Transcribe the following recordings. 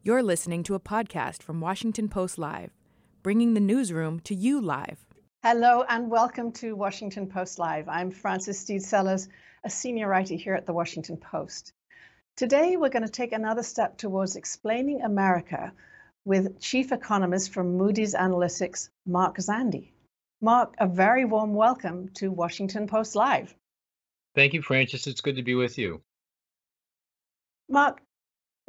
You're listening to a podcast from Washington Post Live, bringing the newsroom to you live. Hello and welcome to Washington Post Live. I'm Frances Steed Sellers, a senior writer here at the Washington Post. Today, we're going to take another step towards explaining America with chief economist from Moody's Analytics, Mark Zandi. Mark, a very warm welcome to Washington Post Live. Thank you, Frances. It's good to be with you. Mark,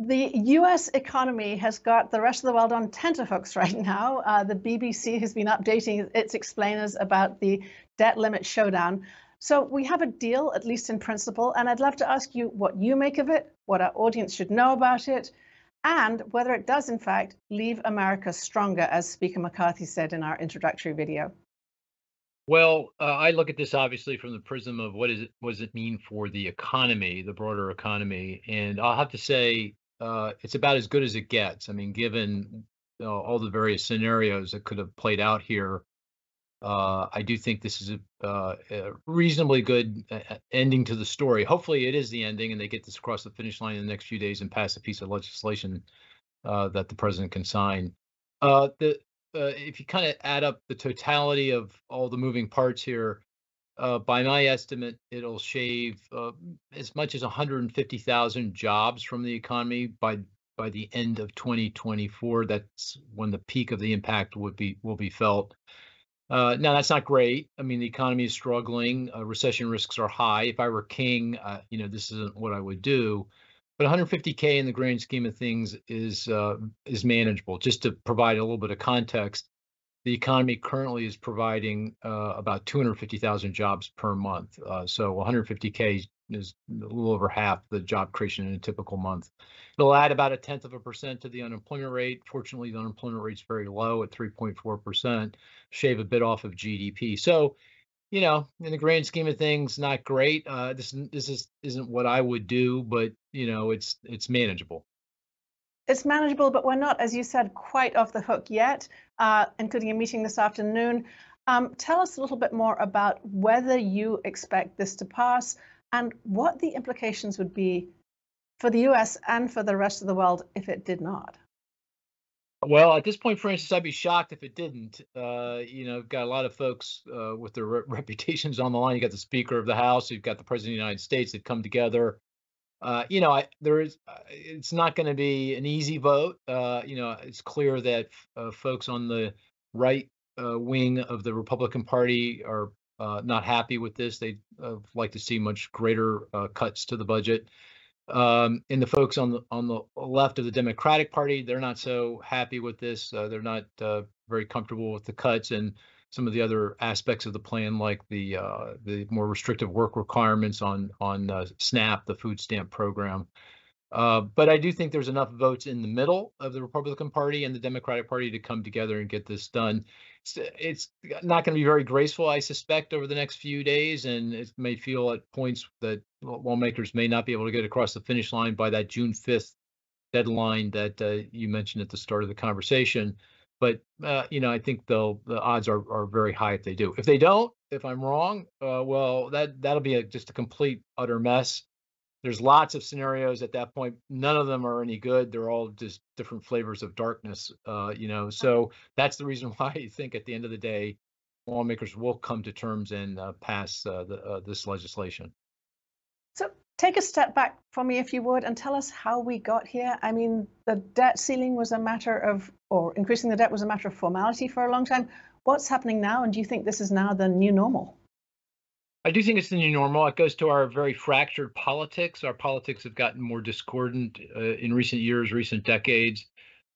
the US economy has got the rest of the world on tenterhooks right now. The BBC has been updating its explainers about the debt limit showdown. So we have a deal, at least in principle, and I'd love to ask you what you make of it, what our audience should know about it, and whether it does, in fact, leave America stronger, as Speaker McCarthy said in our introductory video. Well, I look at this obviously from the prism of what does it mean for the economy, the broader economy, and I'll have to say, it's about as good as it gets. I mean, given all the various scenarios that could have played out here, I do think this is a reasonably good ending to the story. Hopefully it is the ending and they get this across the finish line in the next few days and pass a piece of legislation that the president can sign. If you kind of add up the totality of all the moving parts here, by my estimate, it'll shave as much as 150,000 jobs from the economy by the end of 2024. That's when the peak of the impact will be felt. Now, that's not great. I mean, the economy is struggling. Recession risks are high. If I were king, this isn't what I would do. But 150K in the grand scheme of things is manageable. Just to provide a little bit of context, the economy currently is providing about 250,000 jobs per month. So 150K is a little over half the job creation in a typical month. It'll add about 0.1% to the unemployment rate. Fortunately, the unemployment rate's very low at 3.4%, shave a bit off of GDP. So, you know, in the grand scheme of things, not great. This isn't what I would do, but, you know, it's manageable. It's manageable, but we're not, as you said, quite off the hook yet, including a meeting this afternoon. Tell us a little bit more about whether you expect this to pass and what the implications would be for the US and for the rest of the world if it did not. Well, at this point, Frances, I'd be shocked if it didn't. Got a lot of folks with their reputations on the line. You got the Speaker of the House, you've got the President of the United States. They've come together. It's not going to be an easy vote. It's clear that folks on the right wing of the Republican Party are not happy with this. They'd like to see much greater cuts to the budget. And the folks on the left of the Democratic Party, they're not so happy with this. They're not very comfortable with the cuts and some of the other aspects of the plan, like the more restrictive work requirements on SNAP, the food stamp program. But I do think there's enough votes in the middle of the Republican Party and the Democratic Party to come together and get this done. It's not going to be very graceful, I suspect, over the next few days, and it may feel at points that lawmakers may not be able to get across the finish line by that June 5th deadline that you mentioned at the start of the conversation. But, I think the odds are very high if they do. If they don't, if I'm wrong, that'll be just a complete, utter mess. There's lots of scenarios at that point. None of them are any good. They're all just different flavors of darkness, So that's the reason why I think at the end of the day, lawmakers will come to terms and pass this legislation. So take a step back for me, if you would, and tell us how we got here. I mean, the debt ceiling was a matter of, or increasing the debt was a matter of formality for a long time. What's happening now? And do you think this is now the new normal? I do think it's the new normal. It goes to our very fractured politics. Our politics have gotten more discordant in recent years, recent decades.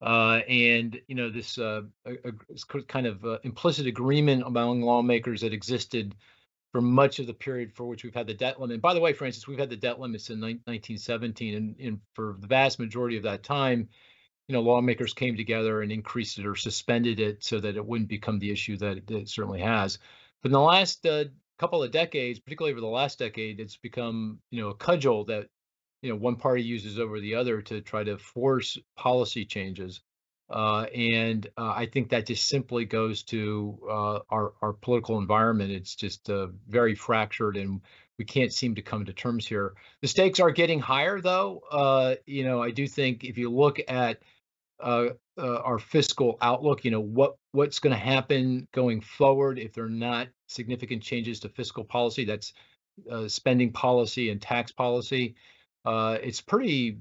This implicit agreement among lawmakers that existed for much of the period for which we've had the debt limit. And by the way, Frances, we've had the debt limits in 1917. And for the vast majority of that time, you know, lawmakers came together and increased it or suspended it so that it wouldn't become the issue that it certainly has. But in the last couple of decades, particularly over the last decade, it's become, you know, a cudgel that, you know, one party uses over the other to try to force policy changes. I think that just simply goes to our political environment. It's just very fractured, and we can't seem to come to terms here. The stakes are getting higher, though. You know, I do think if you look at our fiscal outlook, you know, what's going to happen going forward if there are not significant changes to fiscal policy, that's spending policy and tax policy. It's pretty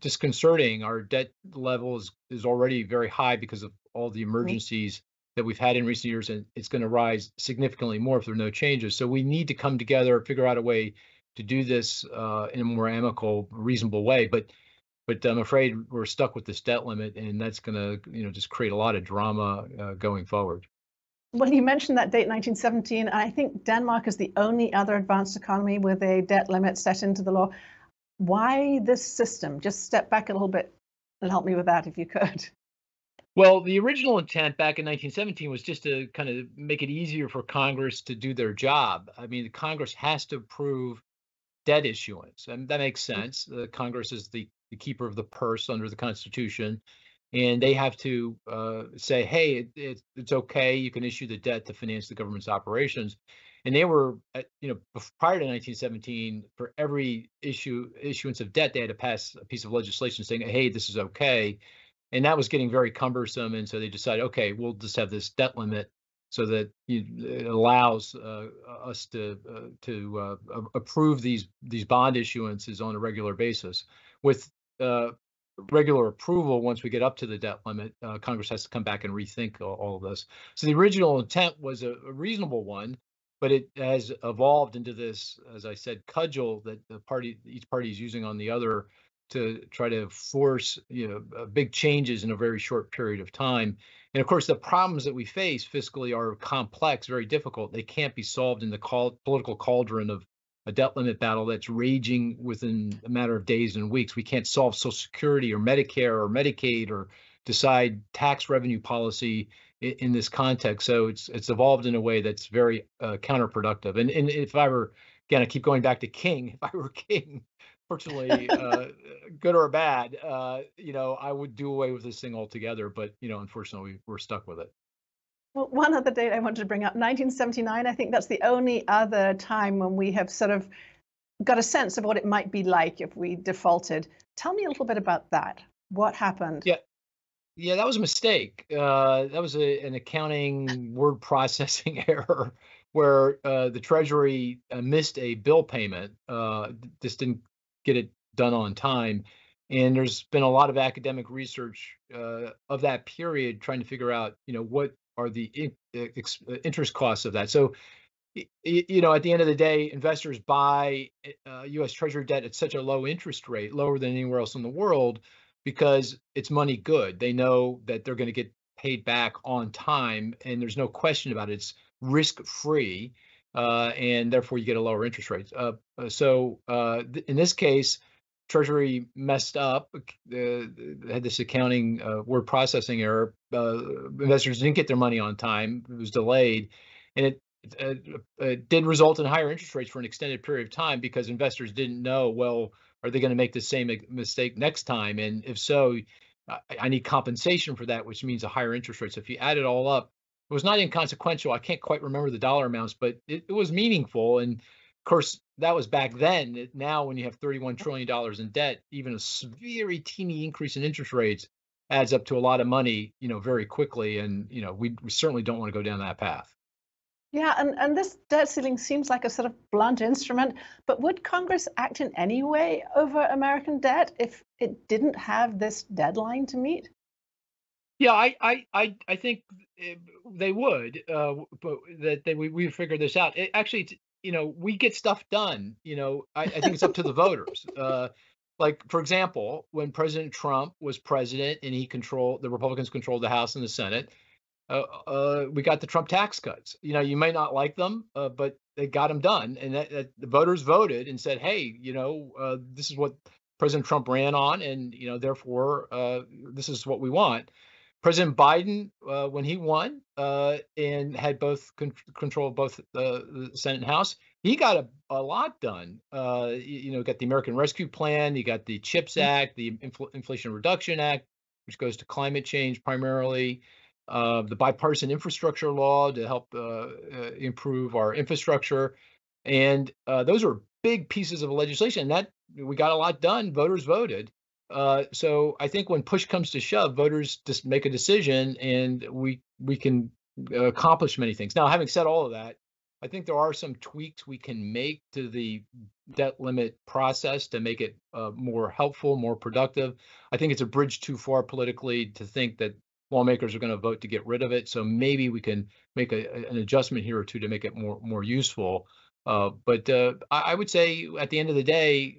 disconcerting. Our debt level is already very high because of all the emergencies that we've had in recent years, and it's going to rise significantly more if there are no changes. So we need to come together, figure out a way to do this in a more amicable, reasonable way. But I'm afraid we're stuck with this debt limit, and that's going to, you know, just create a lot of drama going forward. Well, you mentioned that date, 1917, and I think Denmark is the only other advanced economy with a debt limit set into the law. Why this system? Just step back a little bit and help me with that if you could. Well, the original intent back in 1917 was just to kind of make it easier for Congress to do their job. I mean, the Congress has to approve debt issuance, and that makes sense. Congress is the keeper of the purse under the Constitution, and they have to say, hey, it's okay, you can issue the debt to finance the government's operations. And they were, you know, prior to 1917, for every issuance of debt, they had to pass a piece of legislation saying, hey, this is okay. And that was getting very cumbersome. And so they decided, okay, we'll just have this debt limit so that it allows us to approve these bond issuances on a regular basis. With regular approval, once we get up to the debt limit, Congress has to come back and rethink all of this. So the original intent was a reasonable one. But it has evolved into this, as I said, cudgel that each party is using on the other to try to force, you know, big changes in a very short period of time. And of course, the problems that we face fiscally are complex, very difficult. They can't be solved in the political cauldron of a debt limit battle that's raging within a matter of days and weeks. We can't solve Social Security or Medicare or Medicaid or decide tax revenue policy in this context. So it's evolved in a way that's very counterproductive. And if I were, again, I keep going back to King, if I were King, fortunately, good or bad, you know, I would do away with this thing altogether. But, you know, unfortunately, we're stuck with it. Well, one other date I wanted to bring up, 1979, I think that's the only other time when we have sort of got a sense of what it might be like if we defaulted. Tell me a little bit about that. What happened? Yeah, that was a mistake. That was an accounting word processing error where the Treasury missed a bill payment. Just didn't get it done on time. And there's been a lot of academic research of that period trying to figure out, you know, what are the interest costs of that. So, you know, at the end of the day, investors buy U.S. Treasury debt at such a low interest rate, lower than anywhere else in the world, because it's money good. They know that they're going to get paid back on time, and there's no question about it. It's risk-free, and therefore you get a lower interest rate. In this case, Treasury messed up, had this accounting word processing error. Investors didn't get their money on time. It was delayed, and it did result in higher interest rates for an extended period of time because investors didn't know, well, are they going to make the same mistake next time? And if so, I need compensation for that, which means a higher interest rate. So if you add it all up, it was not inconsequential. I can't quite remember the dollar amounts, but it was meaningful. And of course, that was back then. Now, when you have $31 trillion in debt, even a very teeny increase in interest rates adds up to a lot of money, you know, very quickly. And, you know, we certainly don't want to go down that path. Yeah, and this debt ceiling seems like a sort of blunt instrument, but would Congress act in any way over American debt if it didn't have this deadline to meet? Yeah, I think they would, but that we figure this out. Actually, you know, we get stuff done. You know, I think it's up to the voters. Like, for example, when President Trump was president and the Republicans controlled the House and the Senate, we got the Trump tax cuts. You know, you might not like them, but they got them done. And the voters voted and said, hey, you know, this is what President Trump ran on, and therefore this is what we want. President Biden, when he won and had both control of both the Senate and House, he got a lot done. Got the American Rescue Plan, he got the CHIPS Act, the Inflation Reduction Act, which goes to climate change primarily, the bipartisan infrastructure law to help improve our infrastructure. And those are big pieces of legislation that we got a lot done. Voters voted. So I think when push comes to shove, voters just make a decision, and we can accomplish many things. Now, having said all of that, I think there are some tweaks we can make to the debt limit process to make it more helpful, more productive. I think it's a bridge too far politically to think that lawmakers are going to vote to get rid of it. So maybe we can make an adjustment here or two to make it more useful. But I would say at the end of the day,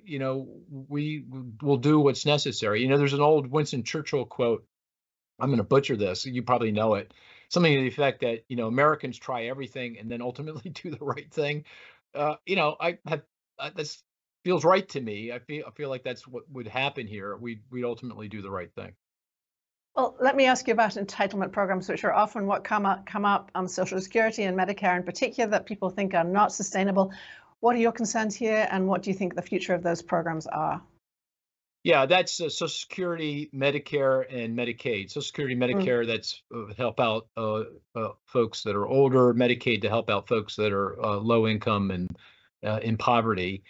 we will do what's necessary. There's an old Winston Churchill quote. I'm going to butcher this. You probably know it. Something to the effect that, Americans try everything and then ultimately do the right thing. This feels right to me. I feel like that's what would happen here. We'd ultimately do the right thing. Well, let me ask you about entitlement programs, which are often what come up on Social Security and Medicare in particular that people think are not sustainable. What are your concerns here, and what do you think the future of those programs are? Yeah, that's Social Security, Medicare, and Medicaid. Social Security, Medicare, that's help out folks that are older, Medicaid to help out folks that are low income and in poverty.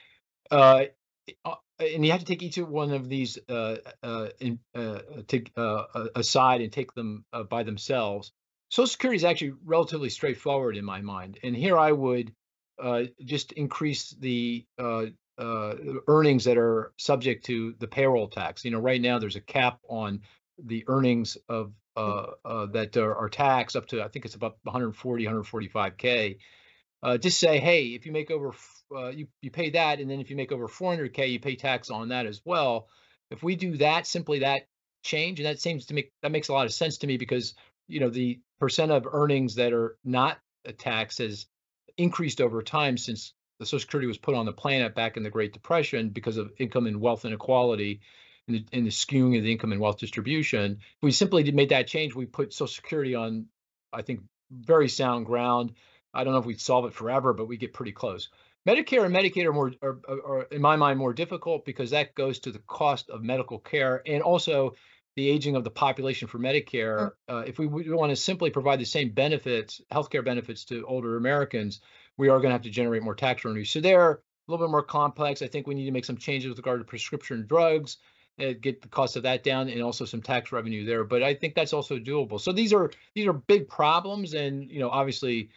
And you have to take each one of these aside and take them by themselves. Social Security is actually relatively straightforward in my mind. And here I would just increase the earnings that are subject to the payroll tax. Right now there's a cap on the earnings of that are taxed up to, I think it's about 140, 145K. Just say, hey, if you make over, you pay that, and then if you make over 400K, you pay tax on that as well. If we do that, simply that change, and that makes a lot of sense to me because the percent of earnings that are not taxed has increased over time since the Social Security was put on the planet back in the Great Depression because of income and wealth inequality and the skewing of the income and wealth distribution. If we simply made that change, we put Social Security on, I think, very sound ground. I don't know if we'd solve it forever, but we get pretty close. Medicare and Medicaid are in my mind, more difficult because that goes to the cost of medical care and also the aging of the population for Medicare. If we want to simply provide the same benefits, healthcare benefits to older Americans, we are going to have to generate more tax revenue. So they're a little bit more complex. I think we need to make some changes with regard to prescription drugs, get the cost of that down, and also some tax revenue there. But I think that's also doable. So these are big problems, and obviously,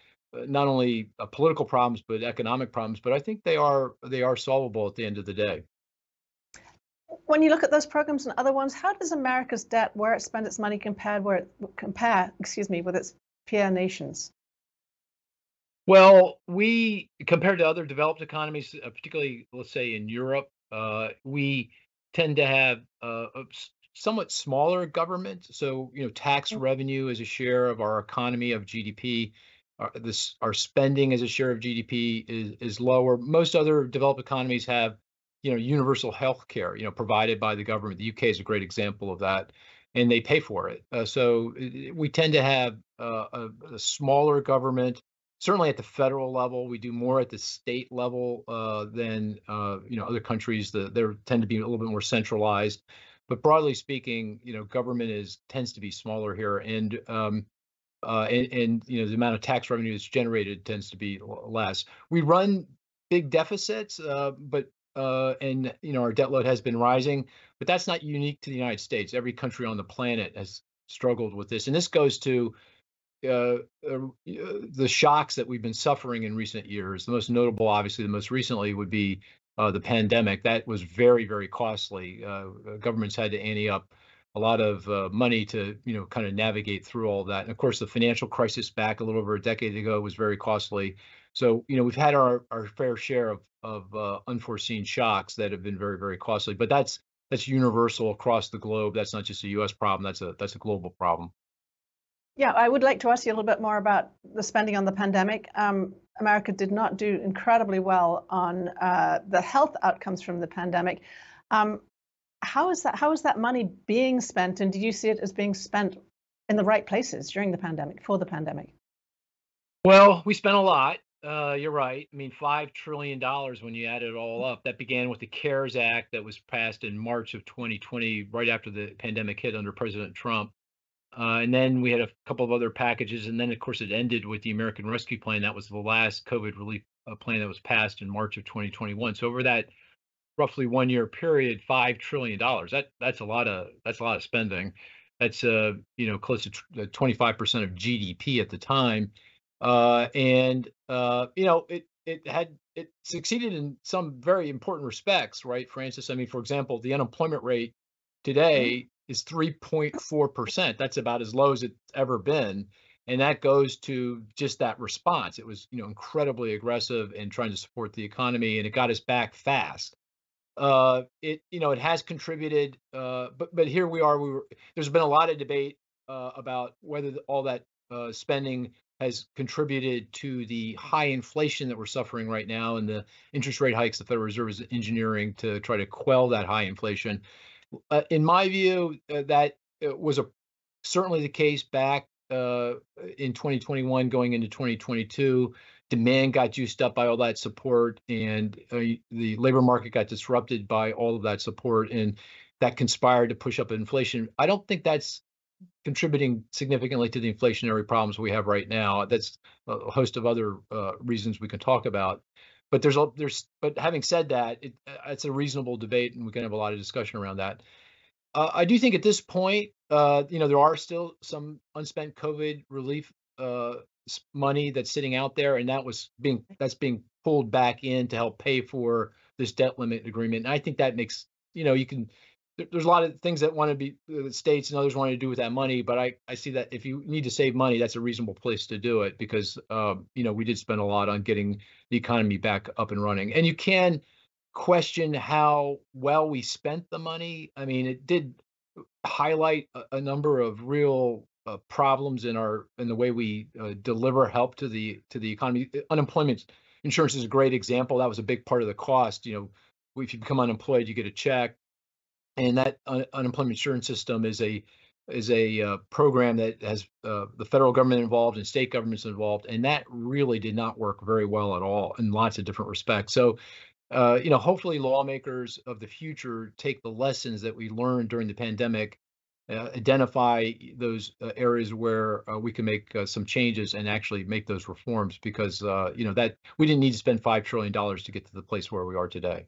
not only political problems, but economic problems. But I think they are solvable at the end of the day. When you look at those programs and other ones, how does America's debt, where it spends its money, compare with its peer nations? Well, we compared to other developed economies, particularly, let's say, in Europe, we tend to have somewhat smaller government. So, tax revenue as a share of our economy of GDP. Our spending as a share of GDP is lower. Most other developed economies have, universal health care, provided by the government. The UK is a great example of that, and they pay for it. So we tend to have a smaller government. Certainly at the federal level, we do more at the state level than other countries. There tend to be a little bit more centralized. But broadly speaking, government tends to be smaller here, and the amount of tax revenue that's generated tends to be less. We run big deficits, but our debt load has been rising, but that's not unique to the United States. Every country on the planet has struggled with this, and this goes to the shocks that we've been suffering in recent years. The most notable, obviously, the most recently would be the pandemic. That was very, very costly. Governments had to ante up a lot of money to, kind of navigate through all that. And of course, the financial crisis back a little over a decade ago was very costly. So, we've had our fair share of unforeseen shocks that have been very, very costly. But that's universal across the globe. That's not just a U.S. problem. That's a global problem. Yeah, I would like to ask you a little bit more about the spending on the pandemic. America did not do incredibly well on the health outcomes from the pandemic. how is that money being spent? And did you see it as being spent in the right places during the pandemic, for the pandemic? Well, we spent a lot. You're right. I mean, $5 trillion when you add it all up. That began with the CARES Act that was passed in March of 2020, right after the pandemic hit under President Trump. And then we had a couple of other packages. And then, of course, it ended with the American Rescue Plan. That was the last COVID relief plan that was passed in March of 2021. So over that roughly 1 year period, $5 trillion. That's a lot of spending. That's, close to 25% of GDP at the time. It succeeded in some very important respects, right, Frances? I mean, for example, the unemployment rate today is 3.4%. That's about as low as it's ever been. And that goes to just that response. It was, incredibly aggressive in trying to support the economy, and it got us back fast. It has contributed, but here we are. There's been a lot of debate about whether all that spending has contributed to the high inflation that we're suffering right now, and the interest rate hikes the Federal Reserve is engineering to try to quell that high inflation. In my view, that was certainly the case back in 2021 going into 2022. Demand got juiced up by all that support, and the labor market got disrupted by all of that support, and that conspired to push up inflation. I don't think that's contributing significantly to the inflationary problems we have right now. That's a host of other reasons we can talk about. But but having said that, it's a reasonable debate, and we can have a lot of discussion around that. I do think at this point, there are still some unspent COVID relief money that's sitting out there, and that's being pulled back in to help pay for this debt limit agreement. And I think that makes there's a lot of things that want to be the states and others want to do with that money, but I see that if you need to save money, that's a reasonable place to do it, because we did spend a lot on getting the economy back up and running. And you can question how well we spent the money. I mean, it did highlight a number of real problems in the way we deliver help to the economy. Unemployment insurance is a great example. That was a big part of the cost. If you become unemployed, you get a check. And that unemployment insurance system is a program that has the federal government involved and state governments involved, and that really did not work very well at all in lots of different respects. So, hopefully lawmakers of the future take the lessons that we learned during the pandemic, identify those areas where we can make some changes and actually make those reforms, because that we didn't need to spend $5 trillion to get to the place where we are today.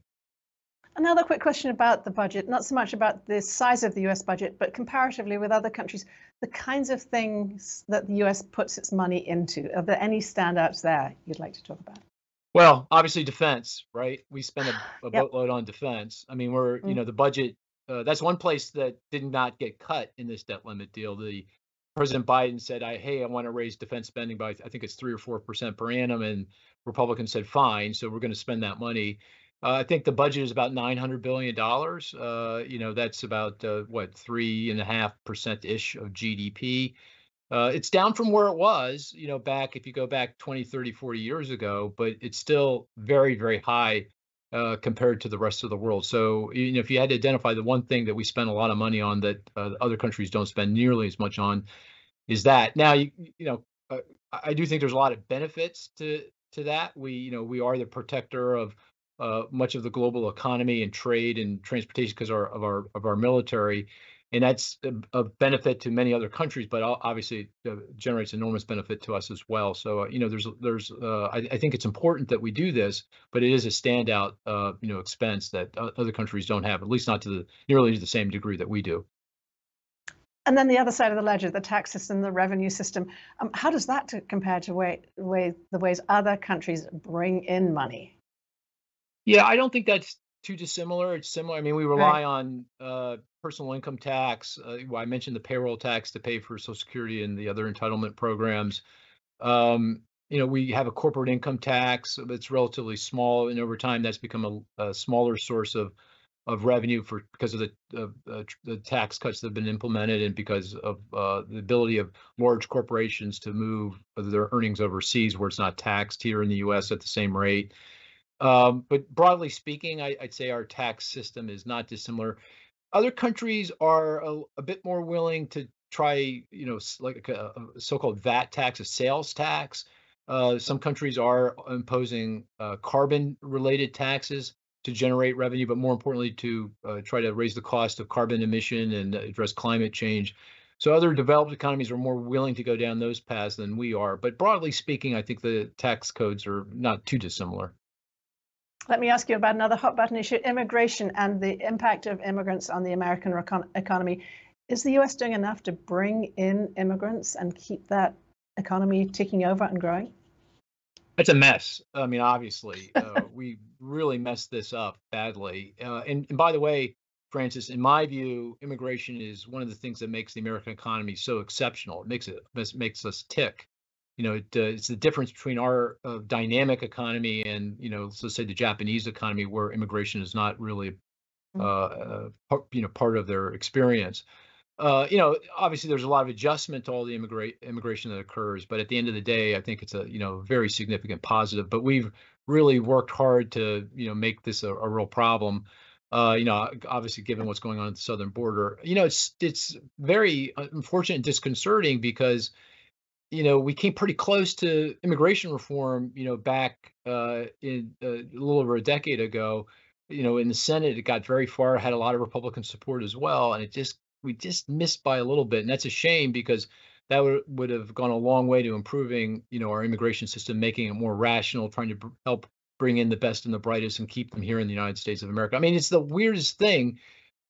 Another quick question about the budget, not so much about the size of the US budget, but comparatively with other countries, the kinds of things that the US puts its money into. Are there any standouts there you'd like to talk about? Well, obviously defense, right? We spend a boatload on defense. I mean, the budget, that's one place that did not get cut in this debt limit deal. The President Biden said, I want to raise defense spending by, I think it's 3 or 4% per annum. And Republicans said, fine, so we're going to spend that money. I think the budget is about $900 billion. That's about 3.5%-ish of GDP. It's down from where it was, back if you go back 20, 30, 40 years ago, but it's still very, very high compared to the rest of the world. So, if you had to identify the one thing that we spend a lot of money on that other countries don't spend nearly as much on, is that. Now, I do think there's a lot of benefits to that. We are the protector of much of the global economy and trade and transportation because of our military, and that's a benefit to many other countries. But obviously, it generates enormous benefit to us as well. So I think it's important that we do this, but it is a standout expense that other countries don't have, at least not to nearly to the same degree that we do. And then the other side of the ledger, the tax system, the revenue system. How does that compare to the ways other countries bring in money? Yeah, I don't think that's too dissimilar. It's similar. I mean, we rely on personal income tax. I mentioned the payroll tax to pay for Social Security and the other entitlement programs. We have a corporate income tax that's relatively small, and over time, that's become a smaller source of revenue because of the tax cuts that have been implemented, and because of the ability of large corporations to move their earnings overseas, where it's not taxed here in the U.S. at the same rate. But broadly speaking, I'd say our tax system is not dissimilar. Other countries are a bit more willing to try, you know, like a so-called VAT tax, a sales tax. Some countries are imposing carbon-related taxes to generate revenue, but more importantly, to try to raise the cost of carbon emission and address climate change. So other developed economies are more willing to go down those paths than we are. But broadly speaking, I think the tax codes are not too dissimilar. Let me ask you about another hot button issue, immigration and the impact of immigrants on the American economy. Is the U.S. doing enough to bring in immigrants and keep that economy ticking over and growing? It's a mess. I mean, obviously, we really messed this up badly. And by the way, Frances, in my view, immigration is one of the things that makes the American economy so exceptional. It makes us tick. You know, it's the difference between our dynamic economy and, you know, let's say the Japanese economy, where immigration is not really, part of their experience. You know, obviously, there's a lot of adjustment to all the immigration that occurs. But at the end of the day, I think it's a, you know, very significant positive. But we've really worked hard to, you know, make this a real problem. You know, obviously, given what's going on at the southern border, you know, it's very unfortunate and disconcerting because, you know, we came pretty close to immigration reform, you know, back in a little over a decade ago. You know, in the Senate, it got very far, had a lot of Republican support as well. And we just missed by a little bit. And that's a shame because that would have gone a long way to improving, you know, our immigration system, making it more rational, trying to help bring in the best and the brightest and keep them here in the United States of America. I mean, it's the weirdest thing.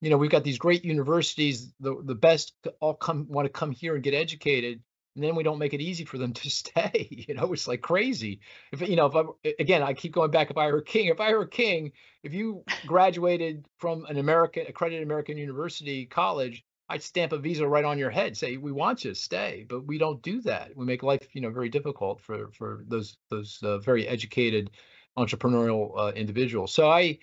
You know, we've got these great universities, the best all want to come here and get educated, and then we don't make it easy for them to stay. You know, it's like crazy. I keep going back. If I were king, if you graduated from an accredited American university college, I'd stamp a visa right on your head, say, we want you to stay, but we don't do that. We make life, you know, very difficult for those very educated entrepreneurial individual. So I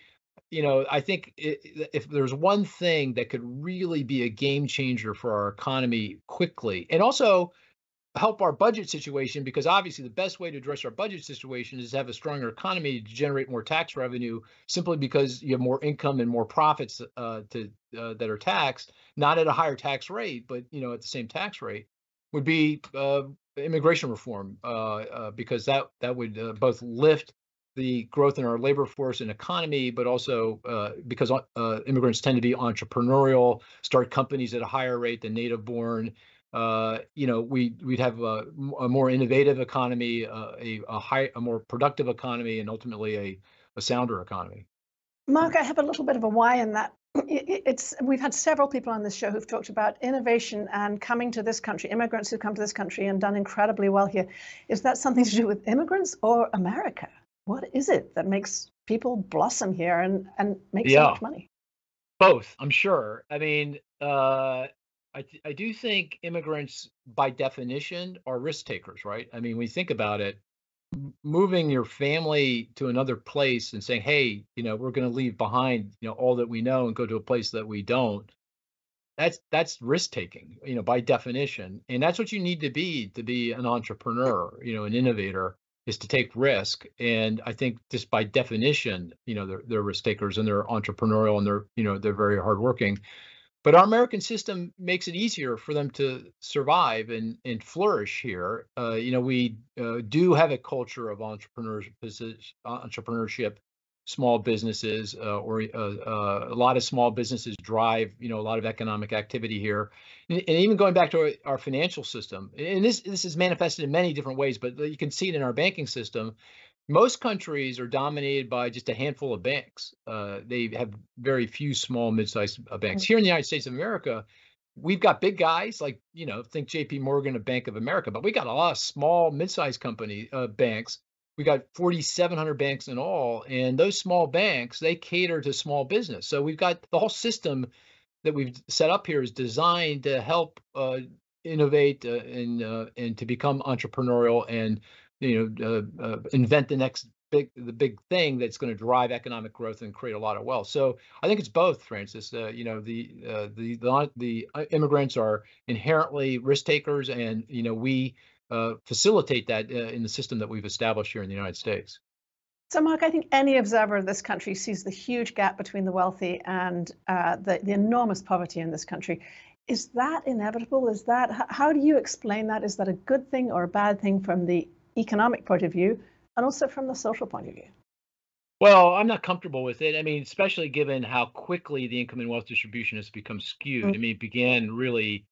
think if there's one thing that could really be a game changer for our economy quickly and also help our budget situation, because obviously the best way to address our budget situation is to have a stronger economy to generate more tax revenue, simply because you have more income and more profits that are taxed, not at a higher tax rate, but, you know, at the same tax rate, would be immigration reform, because that would both lift the growth in our labor force and economy, but also because immigrants tend to be entrepreneurial, start companies at a higher rate than native-born. You know, we'd have a more innovative economy, a more productive economy, and ultimately a sounder economy. Mark, I have a little bit of a why in that. We've had several people on this show who've talked about innovation and coming to this country, immigrants who've come to this country and done incredibly well here. Is that something to do with immigrants or America? What is it that makes people blossom here and make so much money? Both, I'm sure. I mean, I do think immigrants, by definition, are risk takers, right? I mean, when you think about it, moving your family to another place and saying, hey, you know, we're going to leave behind, you know, all that we know and go to a place that we don't, that's risk taking, you know, by definition. And that's what you need to be an entrepreneur, you know, an innovator, is to take risk. And I think just by definition, you know, they're risk takers and they're entrepreneurial and they're, you know, they're very hardworking. But our American system makes it easier for them to survive and flourish here. You know, we do have a culture of entrepreneurship, small businesses, or a lot of small businesses drive, you know, a lot of economic activity here. And even going back to our financial system, and this is manifested in many different ways, but you can see it in our banking system. Most countries are dominated by just a handful of banks. They have very few small, mid-sized banks. Here in the United States of America, we've got big guys like, you know, think J.P. Morgan of Bank of America, but we got a lot of small, mid-sized company banks. We got 4,700 banks in all, and those small banks, they cater to small business. So we've got the whole system that we've set up here is designed to help innovate and to become entrepreneurial and, you know, invent the big thing that's going to drive economic growth and create a lot of wealth. So I think it's both, Frances. You know, the immigrants are inherently risk takers, and, you know, we facilitate that in the system that we've established here in the United States. So, Mark, I think any observer of this country sees the huge gap between the wealthy and the enormous poverty in this country. Is that inevitable? Is that, how do you explain that? Is that a good thing or a bad thing from the economic point of view and also from the social point of view? Well, I'm not comfortable with it. I mean, especially given how quickly the income and wealth distribution has become skewed. Mm-hmm. I mean, it began really,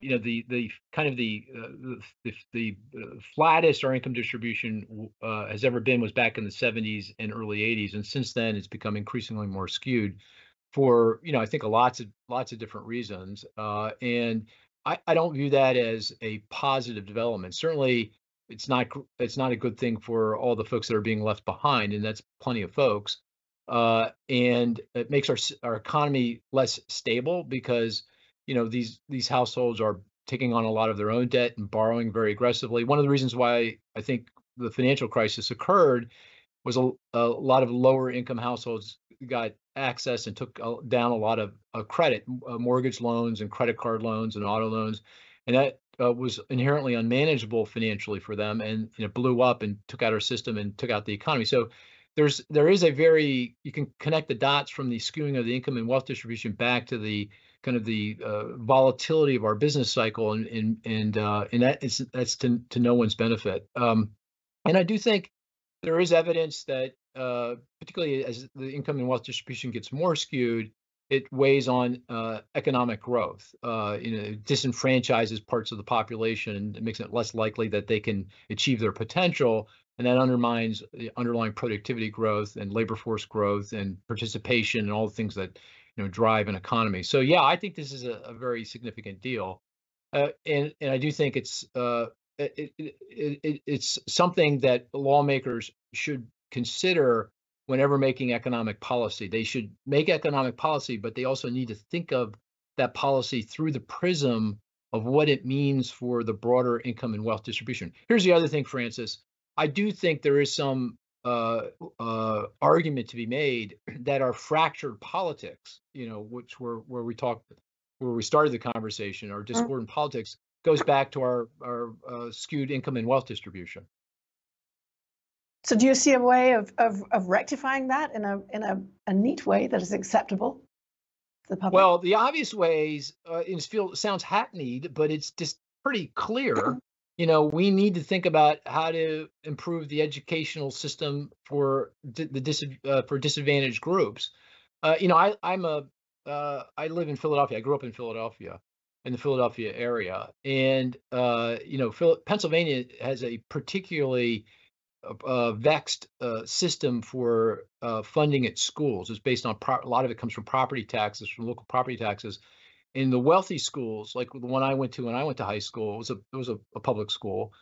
you know, the flattest our income distribution has ever been was back in the 70s and early 80s, and since then it's become increasingly more skewed for, you know, I think lots of different reasons, and I don't view that as a positive development. Certainly, it's not a good thing for all the folks that are being left behind, and that's plenty of folks, and it makes our economy less stable because, you know, these households are taking on a lot of their own debt and borrowing very aggressively. One of the reasons why I think the financial crisis occurred was a lot of lower income households got access and took down a lot of credit, mortgage loans and credit card loans and auto loans. And that was inherently unmanageable financially for them. And it blew up and took out our system and took out the economy. So there is a very, you can connect the dots from the skewing of the income and wealth distribution back to the kind of the volatility of our business cycle, and that's to no one's benefit. And I do think there is evidence that, particularly as the income and wealth distribution gets more skewed, it weighs on economic growth. You know, it disenfranchises parts of the population, and it makes it less likely that they can achieve their potential, and that undermines the underlying productivity growth and labor force growth and participation and all the things that, you know, drive an economy. So yeah, I think this is a very significant deal, and I do think it's something that lawmakers should consider whenever making economic policy. They should make economic policy, but they also need to think of that policy through the prism of what it means for the broader income and wealth distribution. Here's the other thing, Frances. I do think there is some argument to be made that our fractured politics, you know, which were where we started the conversation, our discordant politics goes back to our skewed income and wealth distribution. So, do you see a way of rectifying that in a neat way that is acceptable to the public? Well, the obvious ways sounds hackneyed, but it's just pretty clear. You know, we need to think about how to improve the educational system for for disadvantaged groups. You know, I live in Philadelphia. I grew up in Philadelphia, in the Philadelphia area, and you know, Pennsylvania has a particularly vexed system for funding its schools. It's based on a lot of it comes from property taxes, from local property taxes. In the wealthy schools, like the one I went to when I went to high school, it was a public school,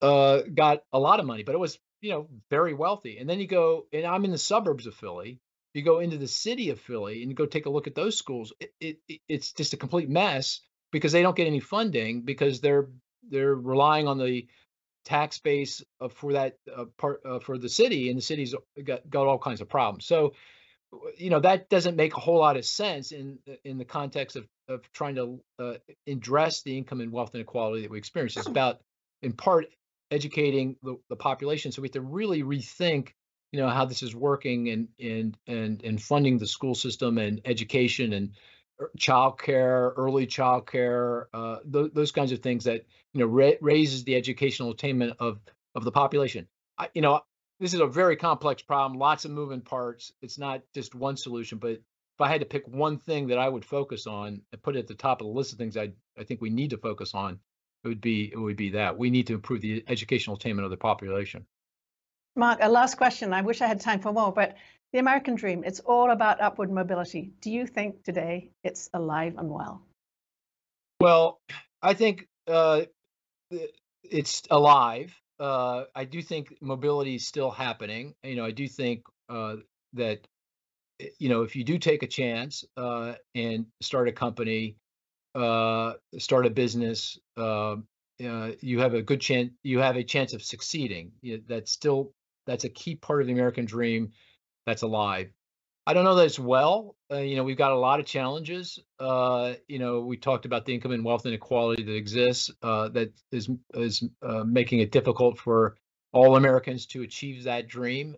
got a lot of money, but it was, you know, very wealthy. And then you go, and I'm in the suburbs of Philly. You go into the city of Philly and you go take a look at those schools. It's just a complete mess because they don't get any funding because they're relying on the tax base for that part for the city, and the city's got all kinds of problems. So, you know, that doesn't make a whole lot of sense in the context of trying to address the income and wealth inequality that we experience. It's about, in part, educating the population. So we have to really rethink, you know, how this is working and funding the school system and education and childcare, early childcare, those kinds of things that, you know, raises the educational attainment of the population. You know, this is a very complex problem, lots of moving parts. It's not just one solution, but if I had to pick one thing that I would focus on and put it at the top of the list of things I think we need to focus on, it would be that. We need to improve the educational attainment of the population. Mark, a last question. I wish I had time for more, but the American dream, it's all about upward mobility. Do you think today it's alive and well? Well, I think it's alive. I do think mobility is still happening. You know, I do think that, you know, if you do take a chance and start a company, start a business, you have a chance of succeeding. You know, that's a key part of the American dream that's alive. I don't know that it's well. You know, we've got a lot of challenges. You know, we talked about the income and wealth inequality that exists, that is making it difficult for all Americans to achieve that dream.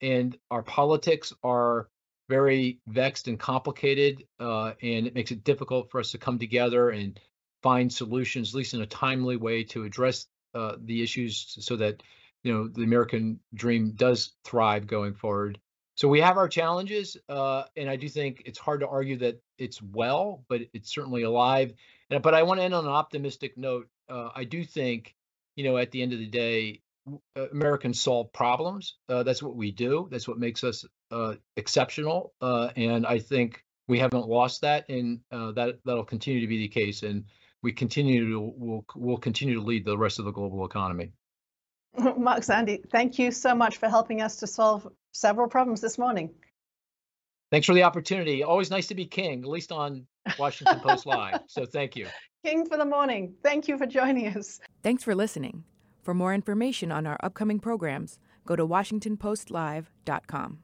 And our politics are very vexed and complicated, and it makes it difficult for us to come together and find solutions, at least in a timely way, to address the issues so that, you know, the American dream does thrive going forward. So we have our challenges, and I do think it's hard to argue that it's well, but it's certainly alive. But I want to end on an optimistic note. I do think, you know, at the end of the day, Americans solve problems. That's what we do. That's what makes us exceptional. And I think we haven't lost that, and that'll continue to be the case. And we will continue to lead the rest of the global economy. Mark Zandi, thank you so much for helping us to solve several problems this morning. Thanks for the opportunity. Always nice to be king, at least on Washington Post Live. So thank you. King for the morning. Thank you for joining us. Thanks for listening. For more information on our upcoming programs, go to WashingtonPostLive.com.